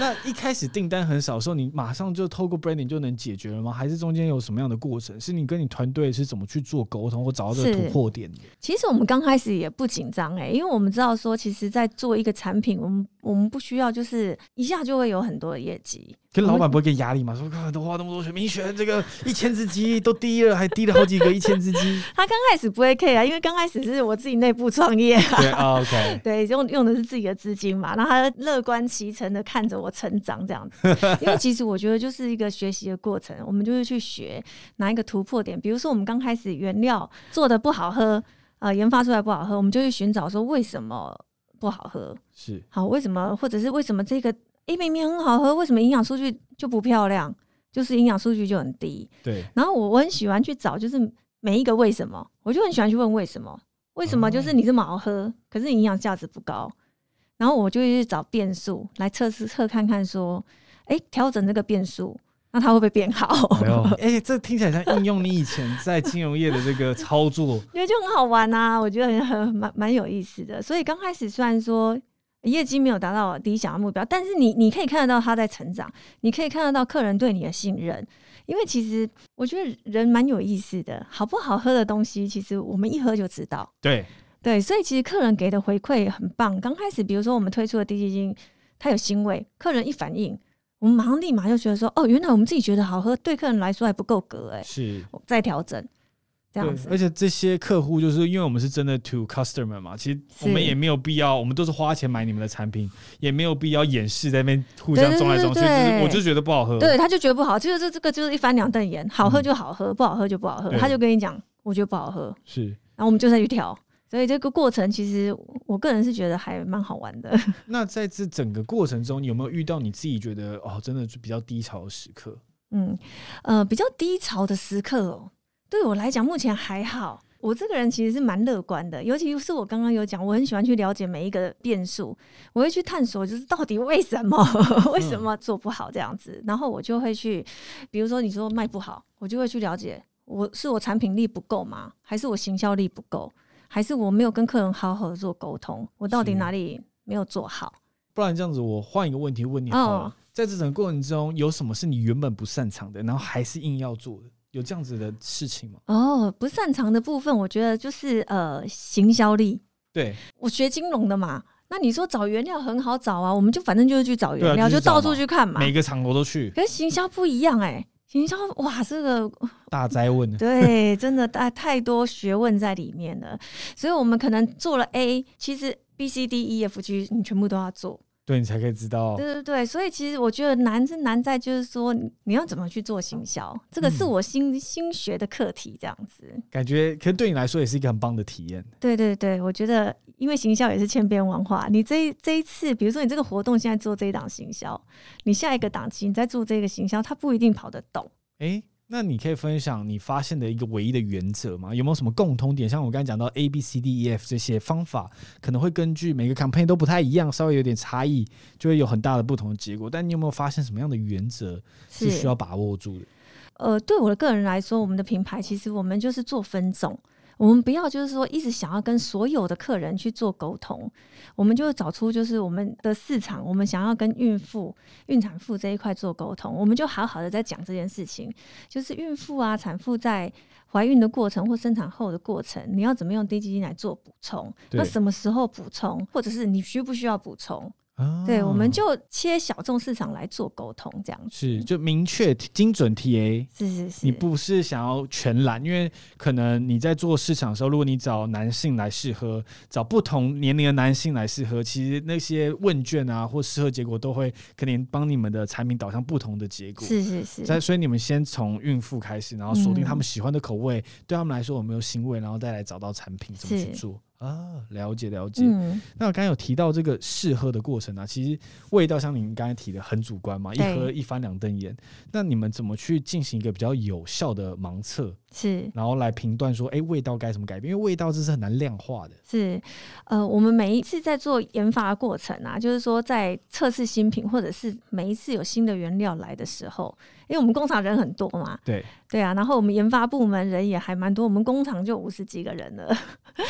那一开始订单很少的时候，你马上就透过 branding 就能解决了吗？还是中间有什么样的过程？是你跟你团队是怎么去做沟通或找到这个突破点的？其实我们刚开始也不紧张哎，因为我们知道说，其实在做一个产品，我们我们不需要就是一下就会有很多的业绩。可是老板不会给压力嘛？说都花那么多钱，明轩这个一千只鸡都低了，还低了好几个一千只鸡。他刚开始不会 care 啊，因为刚开始是我自己内部创业、啊，对、哦、，OK， 对，用用的是自己的资金嘛，然后他乐观其成的看着我成长这样子。因为其实我觉得就是一个学习的过程，我们就是去学拿一个突破点，比如说我们刚开始原料做的不好喝，呃，研发出来不好喝，我们就去寻找说为什么不好喝，是好为什么，或者是为什么这个。哎，明明很好喝，为什么营养数据就不漂亮？就是营养数据就很低。对。然后我我很喜欢去找，就是每一个为什么，我就很喜欢去问为什么，为什么就是你这么好喝，嗯、可是营养价值不高。然后我就去找变数来测试测看看，说，哎，调整这个变数，那它会不会变好？哎呦，哎，这听起来像应用你以前在金融业的这个操作，因为就很好玩啊，我觉得很蛮蛮有意思的。所以刚开始虽然说。业绩没有达到理想的目标，但是你你可以看得到他在成长，你可以看得到客人对你的信任，因为其实我觉得人蛮有意思的，好不好喝的东西其实我们一喝就知道，对对，所以其实客人给的回馈很棒。刚开始比如说我们推出的滴鸡精，它有腥味，客人一反应，我们马上立马就觉得说，哦，原来我们自己觉得好喝，对客人来说还不够格，哎、欸，是，再调整。这样子。而且这些客户就是因为我们是真的 to customer 嘛，其实我们也没有必要，我们都是花钱买你们的产品，也没有必要掩饰在那边互相撞来撞去，就是我就觉得不好喝，对，他就觉得不好，就是这个就是一翻两瞪眼，好喝就好喝，嗯，不好喝就不好喝，他就跟你讲我觉得不好喝，是，然后我们就再去调。所以这个过程其实我个人是觉得还蛮好玩的。那在这整个过程中，你有没有遇到你自己觉得哦，真的比较低潮的时刻？嗯，呃，比较低潮的时刻哦，对我来讲目前还好。我这个人其实是蛮乐观的，尤其是我刚刚有讲，我很喜欢去了解每一个变数，我会去探索，就是到底为什么为什么做不好这样子，然后我就会去，比如说你说卖不好，我就会去了解，我是我产品力不够吗？还是我行销力不够？还是我没有跟客人好好做沟通，我到底哪里没有做好？不然这样子，我换一个问题问你好了，哦，在这整个过程中，有什么是你原本不擅长的，然后还是硬要做的？有这样子的事情吗？哦，不擅长的部分，我觉得就是呃，行销力。对，我学金融的嘛，那你说找原料很好找啊，我们就反正就是去找原料，啊，就, 就到处去看嘛，每个场合都去。可是行销不一样哎，欸。行销哇，这个大哉问，对，真的太太多学问在里面了。所以我们可能做了 A， 其实 B、C、D、E、F、G 你全部都要做，对，你才可以知道。对对对，所以其实我觉得难是难在就是说你要怎么去做行销，这个是我新、嗯、新学的课题，这样子。感觉，可是对你来说也是一个很棒的体验。对对对，我觉得因为行销也是千变万化。你这 一, 这一次，比如说你这个活动现在做这一档行销，你下一个档期你再做这个行销，它不一定跑得动。哎，那你可以分享你发现的一个唯一的原则吗？有没有什么共通点？像我刚才讲到 A B C D E F 这些方法，可能会根据每个 campaign 都不太一样，稍微有点差异，就会有很大的不同的结果。但你有没有发现什么样的原则是需要把握住的？呃，对我的个人来说，我们的品牌其实我们就是做分众。我们不要就是说一直想要跟所有的客人去做沟通，我们就找出就是我们的市场，我们想要跟孕妇孕产妇这一块做沟通，我们就好好的在讲这件事情，就是孕妇啊产妇在怀孕的过程或生产后的过程，你要怎么用滴鸡精来做补充，那什么时候补充，或者是你需不需要补充，啊，对，我们就切小众市场来做沟通，这样子是就明确精准 T A， 是是是，你不是想要全蓝，因为可能你在做市场的时候，如果你找男性来试喝，找不同年龄的男性来试喝，其实那些问卷啊或试喝结果都会可能帮你们的产品导向不同的结果，是是是，所以你们先从孕妇开始，然后锁定他们喜欢的口味，嗯，对他们来说有没有腥味，然后再来找到产品怎么去做啊，了解了解，嗯，那我刚才有提到这个试喝的过程啊，其实味道像您刚才提的很主观嘛，一喝一翻两瞪眼，那你们怎么去进行一个比较有效的盲测，是，然后来评断说，哎，味道该怎么改变，因为味道这是很难量化的，是，呃，我们每一次在做研发的过程啊，就是说在测试新品或者是每一次有新的原料来的时候，因为我们工厂人很多嘛，对对啊，然后我们研发部门人也还蛮多，我们工厂就五十几个人了，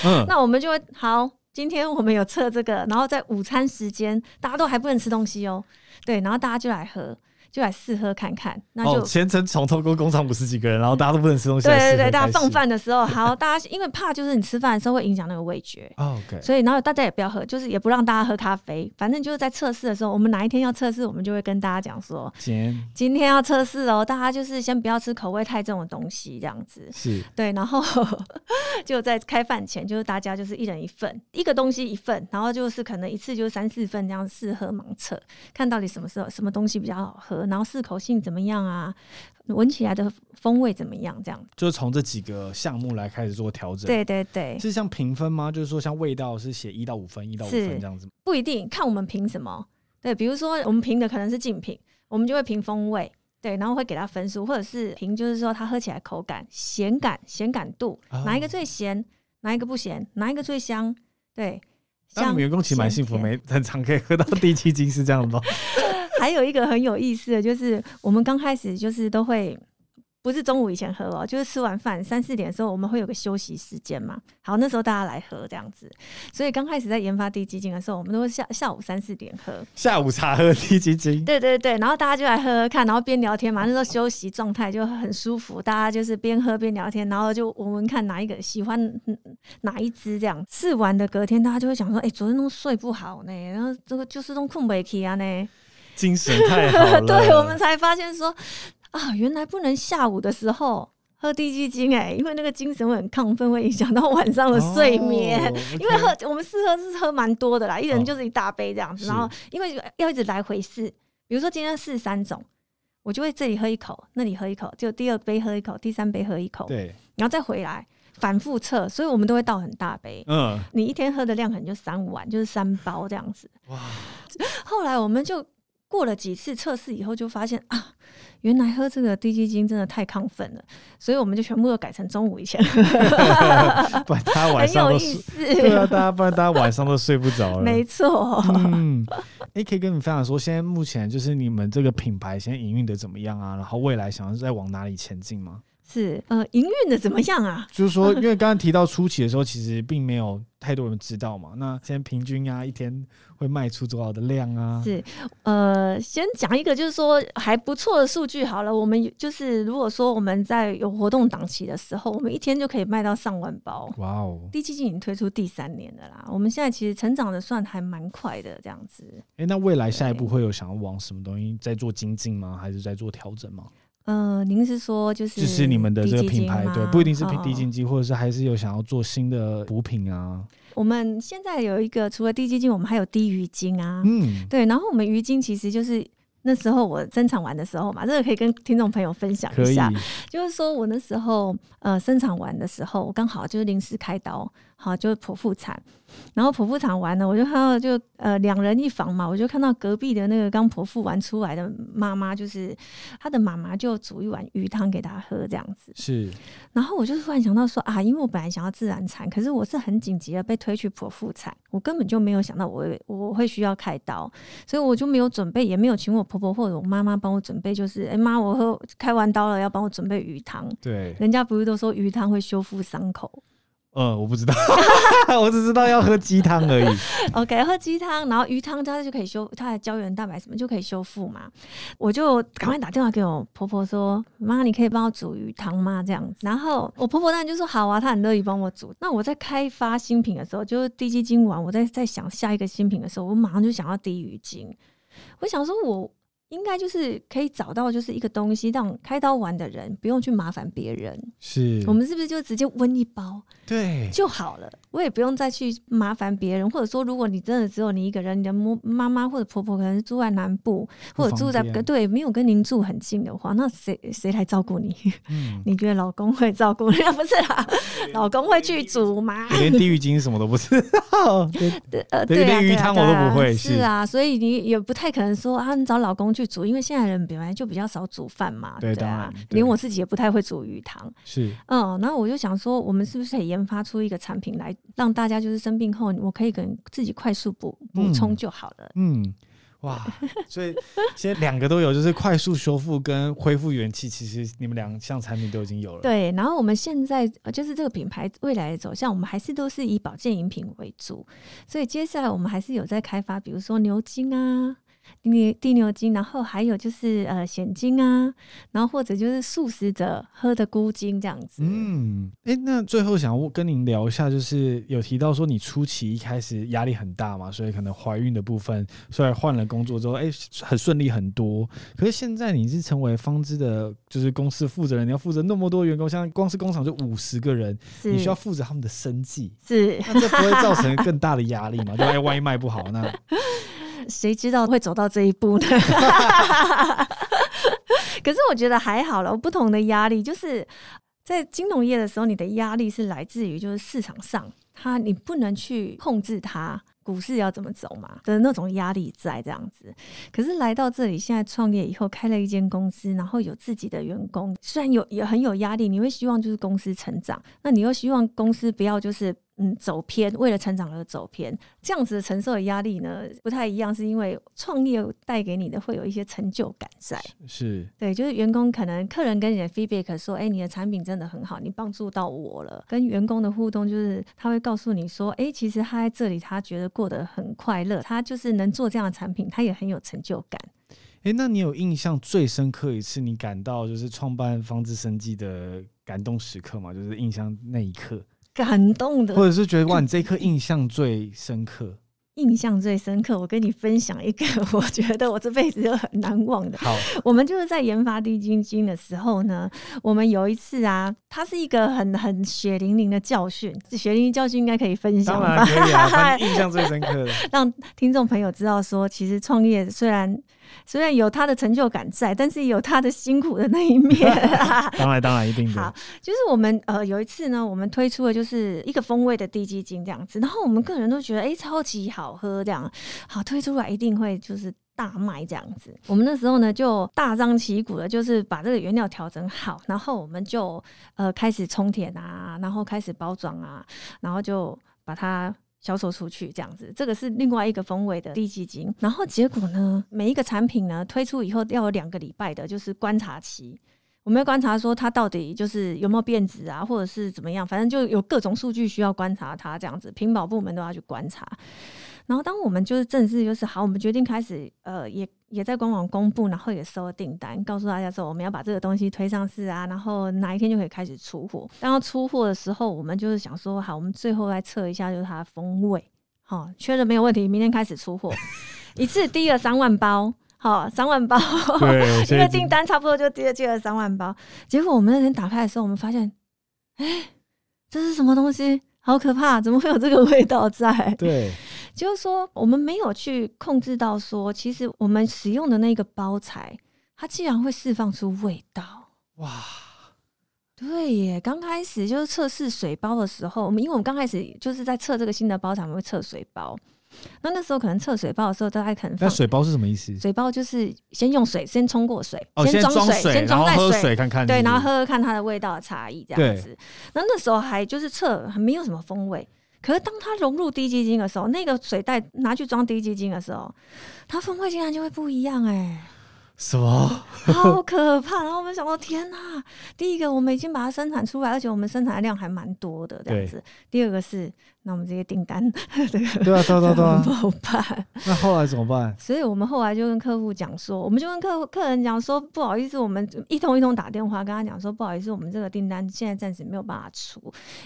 嗯，那我们就会好，今天我们有测这个，然后在午餐时间大家都还不能吃东西哦，对，然后大家就来喝，就来试喝看看，那就，哦，全程从透过工厂五十几个人，然后大家都不能吃东西，对对对，大家放饭的时候，好，大家因为怕就是你吃饭的时候会影响那个味觉，哦 okay，所以然后大家也不要喝，就是也不让大家喝咖啡，反正就是在测试的时候，我们哪一天要测试，我们就会跟大家讲说，今天要测试哦，大家就是先不要吃口味太重的东西，这样子，是，对，然后就在开饭前，就是大家就是一人一份，一个东西一份，然后就是可能一次就是三四份这样试喝盲测，看到底什么时候什么东西比较好喝，然后适口性怎么样啊，闻起来的风味怎么样，这样就是从这几个项目来开始做调整，对对对，是像评分吗？就是说像味道是写一到五分，一到五分这样子，不一定，看我们评什么，对，比如说我们评的可能是竞品，我们就会评风味，对，然后会给它分数，或者是评就是说它喝起来口感咸感咸感度，哦，哪一个最咸，哪一个不咸，哪一个最香，对，那你们员工其实蛮幸福，没很常可以喝到滴鸡精，是这样吗？还有一个很有意思的就是，我们刚开始就是都会，不是中午以前喝哦，就是吃完饭三四点的时候，我们会有个休息时间嘛。好，那时候大家来喝这样子。所以刚开始在研发滴鸡精的时候，我们都会 下, 下午三四点喝，下午茶喝滴鸡精。对对对，然后大家就来喝喝看，然后边聊天嘛，那时候休息状态就很舒服，大家就是边喝边聊天，然后就闻闻看哪一个喜欢哪一支这样。试完的隔天，大家就会想说，哎，欸，昨天都睡不好呢，然后这个就是都困不起啊呢。精神太好了，对，我们才发现说啊，原来不能下午的时候喝滴雞精哎、欸，因为那个精神会很亢奋，会影响到晚上的睡眠。Oh, okay. 因为喝我们试喝是喝蛮多的啦，一人就是一大杯这样子。Oh, 然后因为要一直来回试，比如说今天试三种，我就会这里喝一口，那里喝一口，就第二杯喝一口，第三杯喝一口，对，然后再回来反复测，所以我们都会倒很大杯。嗯，你一天喝的量可能就三五碗，就是三包这样子。哇！后来我们就过了几次测试以后，就发现啊。原来喝这个滴雞精真的太亢奋了，所以我们就全部都改成中午以前喝不然大家晚上都很有意思，对啊，大家不然大家晚上都睡不着了没错、嗯欸、可以跟你分享说现在目前就是你们这个品牌现在营运的怎么样啊，然后未来想要再往哪里前进吗？是呃，营运的怎么样啊？就是说因为刚刚提到初期的时候其实并没有太多人知道嘛，那现在平均啊一天会卖出多少的量啊？是呃，先讲一个就是说还不错的数据好了，我们就是如果说我们在有活动档期的时候，我们一天就可以卖到上万包。哇哦，滴雞精已经推出第三年了啦，我们现在其实成长的算还蛮快的这样子、欸、那未来下一步会有想要往什么东西再做精进吗？还是在做调整吗？呃，您是说就是就是你们的这个品牌，对，不一定是滴雞精、哦、或者是还是有想要做新的补品啊。我们现在有一个除了滴雞精我们还有滴魚精啊，嗯，对，然后我们魚精其实就是那时候我生产完的时候嘛，这个可以跟听众朋友分享一下，就是说我那时候呃生产完的时候，我刚好就是临时开刀，好就是剖腹产，然后剖腹产完了，我就看到就呃两人一房嘛，我就看到隔壁的那个刚剖腹完出来的妈妈，就是她的妈妈就煮一碗鱼汤给她喝这样子，是，然后我就突然想到说啊，因为我本来想要自然产，可是我是很紧急的被推去剖腹产，我根本就没有想到我会我会需要开刀，所以我就没有准备，也没有请我婆婆或者我妈妈帮我准备，就是哎妈、欸、我喝开完刀了要帮我准备鱼汤，对，人家不是都说鱼汤会修复伤口，呃我不知道我只知道要喝鸡汤而已OK 喝鸡汤，然后鱼汤它就可以修它的胶原蛋白什么就可以修复嘛，我就赶快打电话给我婆婆说妈你可以帮我煮鱼汤吗这样子，然后我婆婆当然就说好啊，她很乐意帮我煮。那我在开发新品的时候，就是滴雞精完我在在想下一个新品的时候，我马上就想要滴魚精，我想说我应该就是可以找到就是一个东西让开刀完的人不用去麻烦别人，是我们是不是就直接温一包对就好了，我也不用再去麻烦别人，或者说如果你真的只有你一个人，你的妈妈或者婆婆可能是住在南部或者住在对没有跟您住很近的话，那谁谁来照顾你、嗯、你觉得老公会照顾你不是啦老公会去煮吗？我连滴魚精什么都不知道对、呃、对连鱼汤我都不会、啊啊啊、是, 是啊，所以你也不太可能说啊你找老公去去煮，因为现在人本来就比较少煮饭嘛，对啊，对，连我自己也不太会煮鱼汤，是，嗯，然后我就想说，我们是不是可以研发出一个产品来，让大家就是生病后，我可以跟自己快速补补充就好了，嗯。嗯哇，所以现在两个都有，就是快速修复跟恢复元气，其实你们两项产品都已经有了。对，然后我们现在就是这个品牌未来的走向，我们还是都是以保健饮品为主，所以接下来我们还是有在开发，比如说牛筋啊。滴牛精，然后还有就是呃蚬精啊，然后或者就是素食者喝的菇精这样子。嗯，哎，那最后想跟您聊一下，就是有提到说你初期一开始压力很大嘛，所以可能怀孕的部分，虽然换了工作之后，哎，很顺利很多。可是现在你是成为方知的，就是公司负责人，你要负责那么多员工，像光是工厂就五十个人，你需要负责他们的生计，是那这不会造成更大的压力嘛？就哎，万一卖不好那。谁知道会走到这一步呢可是我觉得还好了，不同的压力就是在金融业的时候，你的压力是来自于就是市场上它你不能去控制它股市要怎么走嘛的那种压力在这样子。可是来到这里现在创业以后，开了一间公司，然后有自己的员工，虽然有也很有压力，你会希望就是公司成长，那你又希望公司不要就是嗯，走偏，为了成长而走偏，这样子承受的压力呢不太一样，是因为创业带给你的会有一些成就感在，是对，就是员工可能客人跟你的 feedback 说，哎、欸，你的产品真的很好，你帮助到我了。跟员工的互动就是他会告诉你说，哎、欸，其实他在这里他觉得过得很快乐，他就是能做这样的产品，他也很有成就感。哎、欸，那你有印象最深刻一次你感到就是创办方知生技的感动时刻吗？就是印象那一刻。感动的，或者是觉得哇，你这一刻印象最深刻？印象最深刻，我跟你分享一个我觉得我这辈子都很难忘的。好，我们就是在研发滴雞精的时候呢，我们有一次啊，它是一个很很血淋淋的教训，血淋淋教训应该可以分享吧？当然可以啊，印象最深刻的，让听众朋友知道说，其实创业虽然。虽然有他的成就感在，但是也有他的辛苦的那一面、啊、当然当然一定的。好，就是我们、呃、有一次呢，我们推出的就是一个风味的滴雞精这样子，然后我们个人都觉得哎、欸，超级好喝这样，好推出来一定会就是大卖这样子。我们那时候呢就大张旗鼓的，就是把这个原料调整好，然后我们就、呃、开始冲甜啊，然后开始包装啊，然后就把它销售出去这样子。这个是另外一个风味的滴雞精。然后结果呢，每一个产品呢推出以后要有两个礼拜的就是观察期，我们要观察说它到底就是有没有变质啊，或者是怎么样，反正就有各种数据需要观察它这样子，品保部门都要去观察。然后当我们就是正式就是好，我们决定开始呃也也在官网公布，然后也收订单，告诉大家说我们要把这个东西推上市啊，然后哪一天就可以开始出货。当要出货的时候，我们就是想说好，我们最后来测一下就是它的风味，好、哦，确认没有问题，明天开始出货，一次滴了三万包。好，三万包，因为订单差不多就接接了三万包。结果我们那天打开的时候，我们发现，哎、欸，这是什么东西？好可怕！怎么会有这个味道在？对，就是说我们没有去控制到说，其实我们使用的那个包材，它竟然会释放出味道。哇！对耶，刚开始就是测试水包的时候，我们因为我们刚开始就是在测这个新的包材，我们会测水包。那那时候可能测水包的时候，大家可能放那水包是什么意思？水包就是先用水先冲过水，哦、先装水，先装在水，然后喝水看看，对，然后喝喝看它的味道的差异这样子。那那时候还就是测没有什么风味，可是当它融入滴雞精的时候，那个水袋拿去装滴雞精的时候，它风味竟然就会不一样哎、欸。什么好可怕。然后我们想到天哪，第一个我们已经把它生产出来，而且我们生产的量还蛮多的这样子。第二个是那我们这些订单这个对啊对啊对啊怎么办？那后来怎么办？所以我们后来就跟客户讲说，我们就跟 客, 客人讲说不好意思，我们一通一通打电话跟他讲说不好意思，我们这个订单现在暂时没有办法出，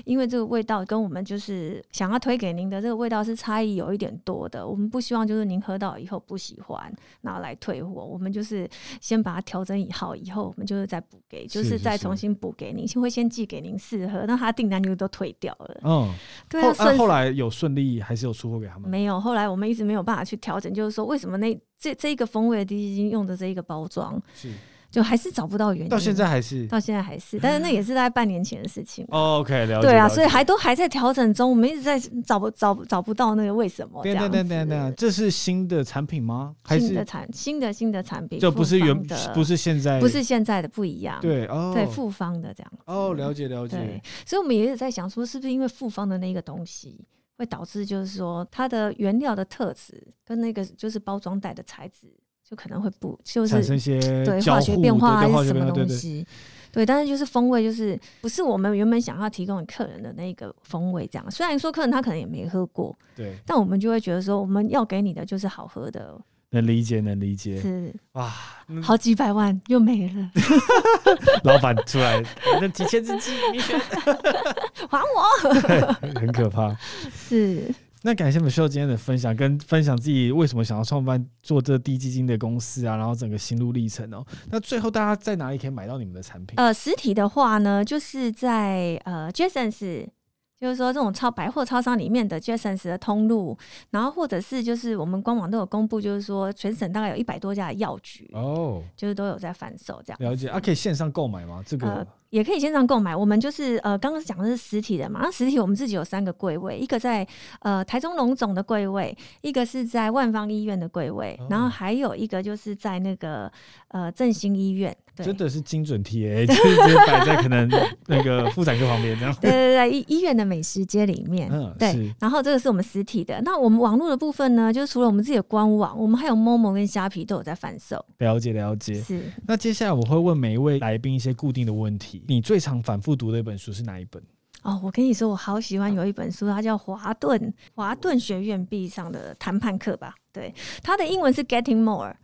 因为这个味道跟我们就是想要推给您的这个味道是差异有一点多的，我们不希望就是您喝到以后不喜欢然后来退货，我们就是先把它调整好以后，我们就是再补给，就是再重新补给您，会先寄给您试喝，那他订单就都退掉了。嗯，对啊。后, 啊后来有顺利还是有出货给他们？没有，后来我们一直没有办法去调整，就是说为什么那这这一个风味的滴雞精用的这一个包装是。就还是找不到原因，到现在还是到现在还是，但是那也是大概半年前的事情、啊。哦 ，OK， 了解。对啊，所以还都还在调整中，我们一直在找不找找不到那个为什么这样子。对对对对对，这是新的产品吗？还是新的产新的新的产品？就不是原不是现在不是现在的不一样。对哦，对复方的这样子。哦，了解了解。所以我们也是在想说，是不是因为复方的那个东西会导致，就是说它的原料的特质跟那个就是包装袋的材质。就可能会不就是产生一些对化学变化还是什么东西， 对, 對, 對, 對, 對, 對, 對，但是就是风味就是不是我们原本想要提供给客人的那个风味这样。虽然说客人他可能也没喝过，对，但我们就会觉得说我们要给你的就是好喝的。能理解能理解，是哇，好几百万又没了。老板出来那几千只鸡还我很可怕。是，那感谢 Michelle 今天的分享，跟分享自己为什么想要创办做这滴雞精的公司啊，然后整个心路历程哦。那最后大家在哪里可以买到你们的产品？呃，实体的话呢，就是在呃 Jasons， 就是说这种超百货超商里面的 Jasons 的通路，然后或者是就是我们官网都有公布，就是说全省大概有一百多家的药局哦，就是都有在贩售这样。了解啊，可以线上购买吗？这个。呃也可以线上购买，我们就是呃，刚刚讲的是实体的嘛，那实体我们自己有三个柜位，一个在呃台中龙总的柜位，一个是在万芳医院的柜位、哦，然后还有一个就是在那个呃振兴医院。對，真的是精准 T A， 就是直接摆在可能那个妇产科旁边这样。对对对，医院的美食街里面。嗯，对。然后这个是我们实体的，那我们网络的部分呢，就是除了我们自己的官网，我们还有 MOMO 跟虾皮都有在贩售。了解了解。是。那接下来我会问每一位来宾一些固定的问题。你最常反复读的一本书是哪一本？哦，我跟你说，我好喜欢有一本书，它叫华顿华顿学院壁上的谈判课吧？对，它的英文是 Getting More，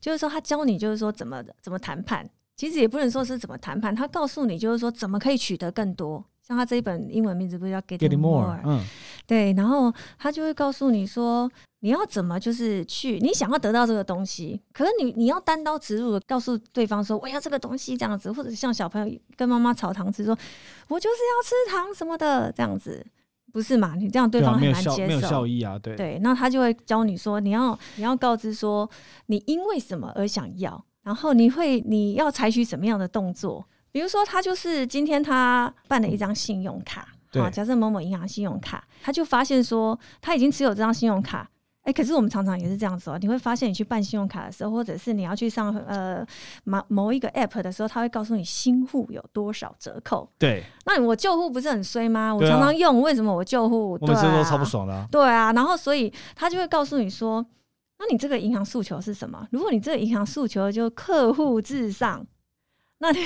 就是说它教你就是说怎么怎么谈判，其实也不能说是怎么谈判，它告诉你就是说怎么可以取得更多。像它这一本英文名字不是叫 Getting More， 嗯，对，然后它就会告诉你说，你要怎么就是去你想要得到这个东西，可是你你要单刀直入的告诉对方说我要这个东西这样子，或者像小朋友跟妈妈炒糖吃说我就是要吃糖什么的这样子，不是嘛？你这样对方很难接受，对啊，没有效，没有效益啊，对对。那他就会教你说，你要你要告知说你因为什么而想要，然后你会你要采取什么样的动作。比如说，他就是今天他办了一张信用卡，啊，假设某某银行信用卡，他就发现说他已经持有这张信用卡。欸，可是我们常常也是这样子哦，你会发现你去办信用卡的时候，或者是你要去上呃某一个 app 的时候，他会告诉你新户有多少折扣。对，那我旧户不是很衰吗？我常常用，啊，为什么我旧户？我们这都超不爽的，啊。对啊，然后所以他就会告诉你说，那你这个银行诉求是什么？如果你这个银行诉求就客户至上，那你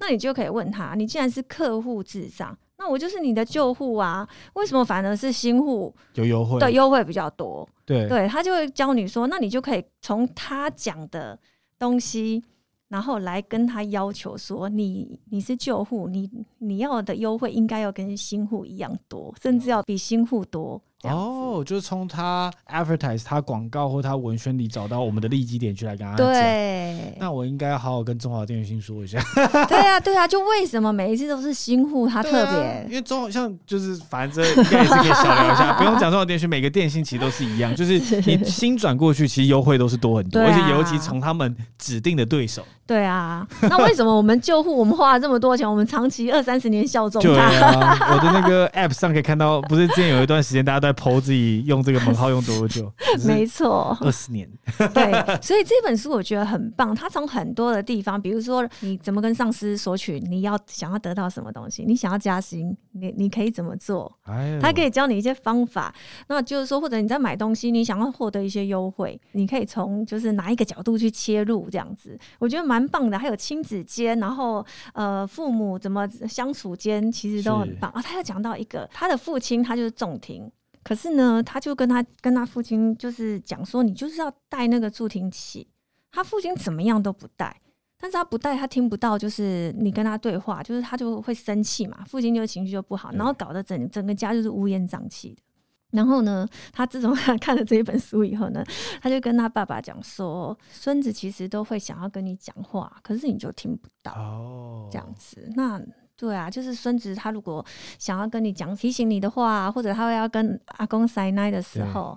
那你就可以问他，你既然是客户至上，那我就是你的旧户啊，为什么反而是新户有优惠？对，优惠比较多。对对，他就会教你说，那你就可以从他讲的东西，然后来跟他要求说，你你是旧户，你你要的优惠应该要跟新户一样多，甚至要比新户多。哦，就是从他 advertise 他广告或他文宣里找到我们的利基点去来跟他讲。对，那我应该好好跟中华电信说一下。对啊，对啊，就为什么每一次都是新户他特别，啊？因为中华像就是反正应该也是可以小聊一下，不用讲中华电信，每个电信其实都是一样，就是你新转过去，其实优惠都是多很多，啊，而且尤其从他们指定的对手。对啊，那为什么我们旧户我们花了这么多钱，我们长期二三十年效忠他？对啊，我的那个 app 上可以看到，不是之前有一段时间大家都在po自己用这个门号用多久？没错，二十年。对，所以这本书我觉得很棒，它从很多的地方，比如说你怎么跟上司索取，你要想要得到什么东西，你想要加薪，你你可以怎么做？哎，它可以教你一些方法。那就是说，或者你在买东西，你想要获得一些优惠，你可以从就是哪一个角度去切入，这样子，我觉得蛮棒的。还有亲子间，然后呃父母怎么相处间，其实都很棒啊。他又讲到一个，他的父亲他就是重听。可是呢，他就跟他跟他父亲就是讲说，你就是要带那个助听器。他父亲怎么样都不带，但是他不带，他听不到，就是你跟他对话，就是他就会生气嘛。父亲就情绪就不好，然后搞得整整个家就是乌烟瘴气的。然后呢，他自从他看了这一本书以后呢，他就跟他爸爸讲说，孙子其实都会想要跟你讲话，可是你就听不到，哦，这样子。那对啊，就是孙子他如果想要跟你讲提醒你的话，或者他要跟阿公塞奶的时候，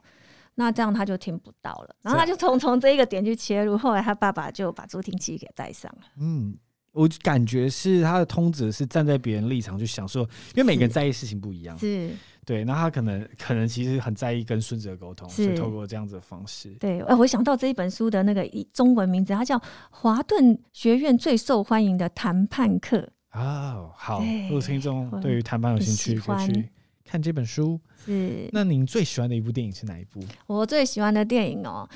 那这样他就听不到了。然后他就从从这一个点去切入，后来他爸爸就把助听器给带上了。嗯，我感觉是他的通则是站在别人立场去想说，因为每个人在意事情不一样。是。是对，那他可能可能其实很在意跟孙子的沟通，所以透过这样子的方式。对，欸，我想到这一本书的那个中文名字，它叫《华顿学院最受欢迎的谈判课》啊，哦，好，如果听众对于谈判有兴趣，可以去看这本书。是，那您最喜欢的一部电影是哪一部？我最喜欢的电影哦，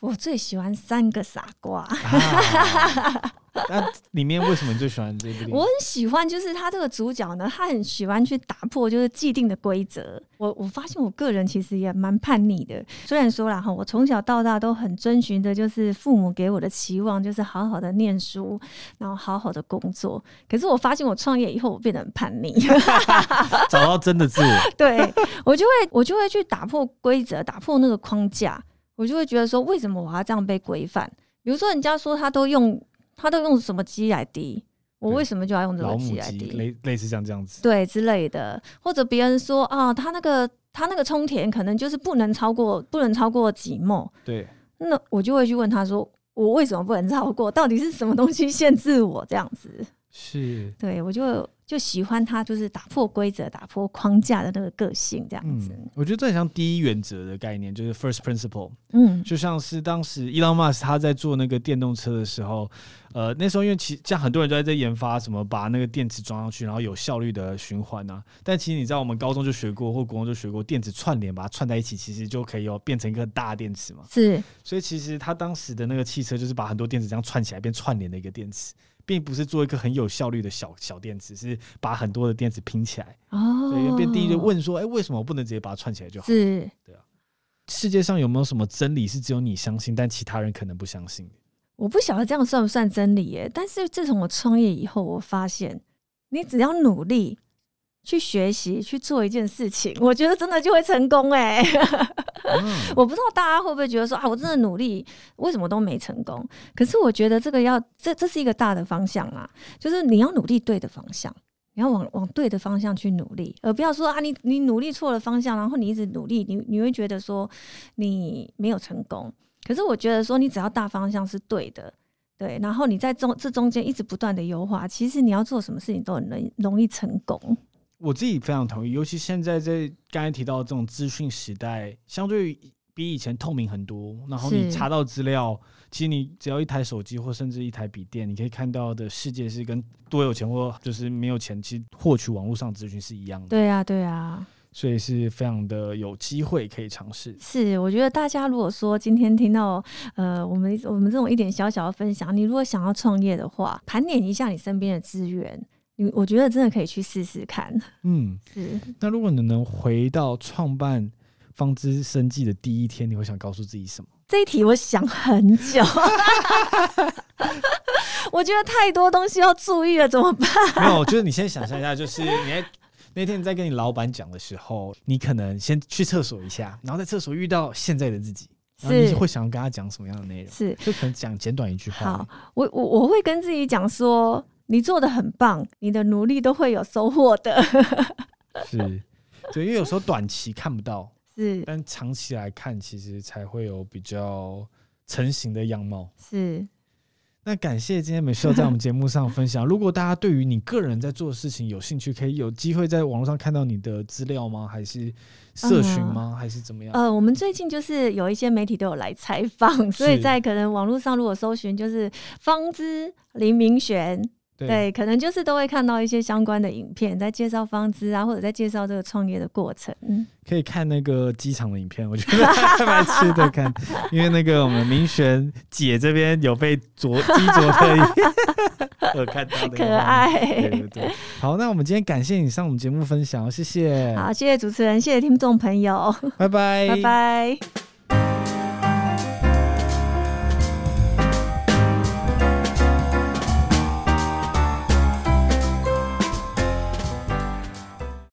我最喜欢《三个傻瓜》啊。那里面为什么你最喜欢这部电影？我很喜欢，就是他这个主角呢，他很喜欢去打破就是既定的规则。我我发现我个人其实也蛮叛逆的，虽然说啦，我从小到大都很遵循的就是父母给我的期望，就是好好的念书，然后好好的工作。可是我发现我创业以后，我变得很叛逆，找到真的自我。对，我就会我就会去打破规则，打破那个框架，我就会觉得说，为什么我要这样被规范？比如说人家说他都用。他都用什么鸡来滴，我为什么就要用这个鸡来滴？类类似像这样子，对之类的，或者别人说啊，他那个他那个充填可能就是不能超过不能超过几摩，对，那我就会去问他说，我为什么不能超过？到底是什么东西限制我这样子？是，对我就就喜欢他，就是打破规则、打破框架的那个个性这样子。嗯，我觉得这很像第一原则的概念，就是 first principle。嗯，就像是当时 Elon Musk 他在做那个电动车的时候，呃，那时候因为其像很多人都在研发什么把那个电池装上去，然后有效率的循环啊。但其实你知道，我们高中就学过或国中就学过，电池串联把它串在一起，其实就可以有变成一个大电池嘛。是，所以其实他当时的那个汽车就是把很多电池这样串起来，变串联的一个电池。并不是做一个很有效率的 小, 小电池，是把很多的电池拼起来。哦，所以变第一就问说，哎，欸，为什么我不能直接把它串起来就好？是，对啊。世界上有没有什么真理是只有你相信，但其他人可能不相信的？我不晓得这样算不算真理耶。但是自从我创业以后，我发现你只要努力，去学习去做一件事情，我觉得真的就会成功哎、欸嗯。我不知道大家会不会觉得说啊，我真的努力为什么都没成功？可是我觉得这个要这这是一个大的方向啊，就是你要努力对的方向，你要往往对的方向去努力，而不要说啊你你努力错了方向，然后你一直努力，你你会觉得说你没有成功。可是我觉得说你只要大方向是对的。对，然后你在中这中间一直不断的优化，其实你要做什么事情都很容易成功。我自己非常同意，尤其现在在刚才提到这种资讯时代，相对比以前透明很多，然后你查到资料，其实你只要一台手机或甚至一台笔电，你可以看到的世界是跟多有钱或就是没有钱，其实获取网络上资讯是一样的。对啊，对啊。所以是非常的有机会可以尝试。是，我觉得大家如果说今天听到呃我们我们这种一点小小的分享，你如果想要创业的话，盘点一下你身边的资源，你我觉得真的可以去试试看。嗯，是。那如果你能回到创办方知生技的第一天，你会想告诉自己什么？这一题我想很久。我觉得太多东西要注意了，怎么办？没有，就是你先想象一下，就是你在那天在跟你老板讲的时候，你可能先去厕所一下，然后在厕所遇到现在的自己，然后你会想跟他讲什么样的内容？是，就可能讲简短一句话。好，我我我会跟自己讲说，你做得很棒，你的努力都会有收获的。是，对，因为有时候短期看不到，是，但长期来看，其实才会有比较成型的样貌。是。那感谢今天美秀在我们节目上分享。如果大家对于你个人在做的事情有兴趣，可以有机会在网络上看到你的资料吗？还是社群吗、嗯、还是怎么样？呃，我们最近就是有一些媒体都有来采访，所以在可能网络上如果搜寻就是方知林明璇，对，对，可能就是都会看到一些相关的影片，在介绍方知啊，或者在介绍这个创业的过程。嗯，可以看那个机场的影片，我觉得还蛮值得看，因为那个我们明璇姐这边有被灼激灼的影片，我看到的可爱。对对对，好，那我们今天感谢你上我们节目分享，谢谢。好，谢谢主持人，谢谢听众朋友，拜拜，拜拜。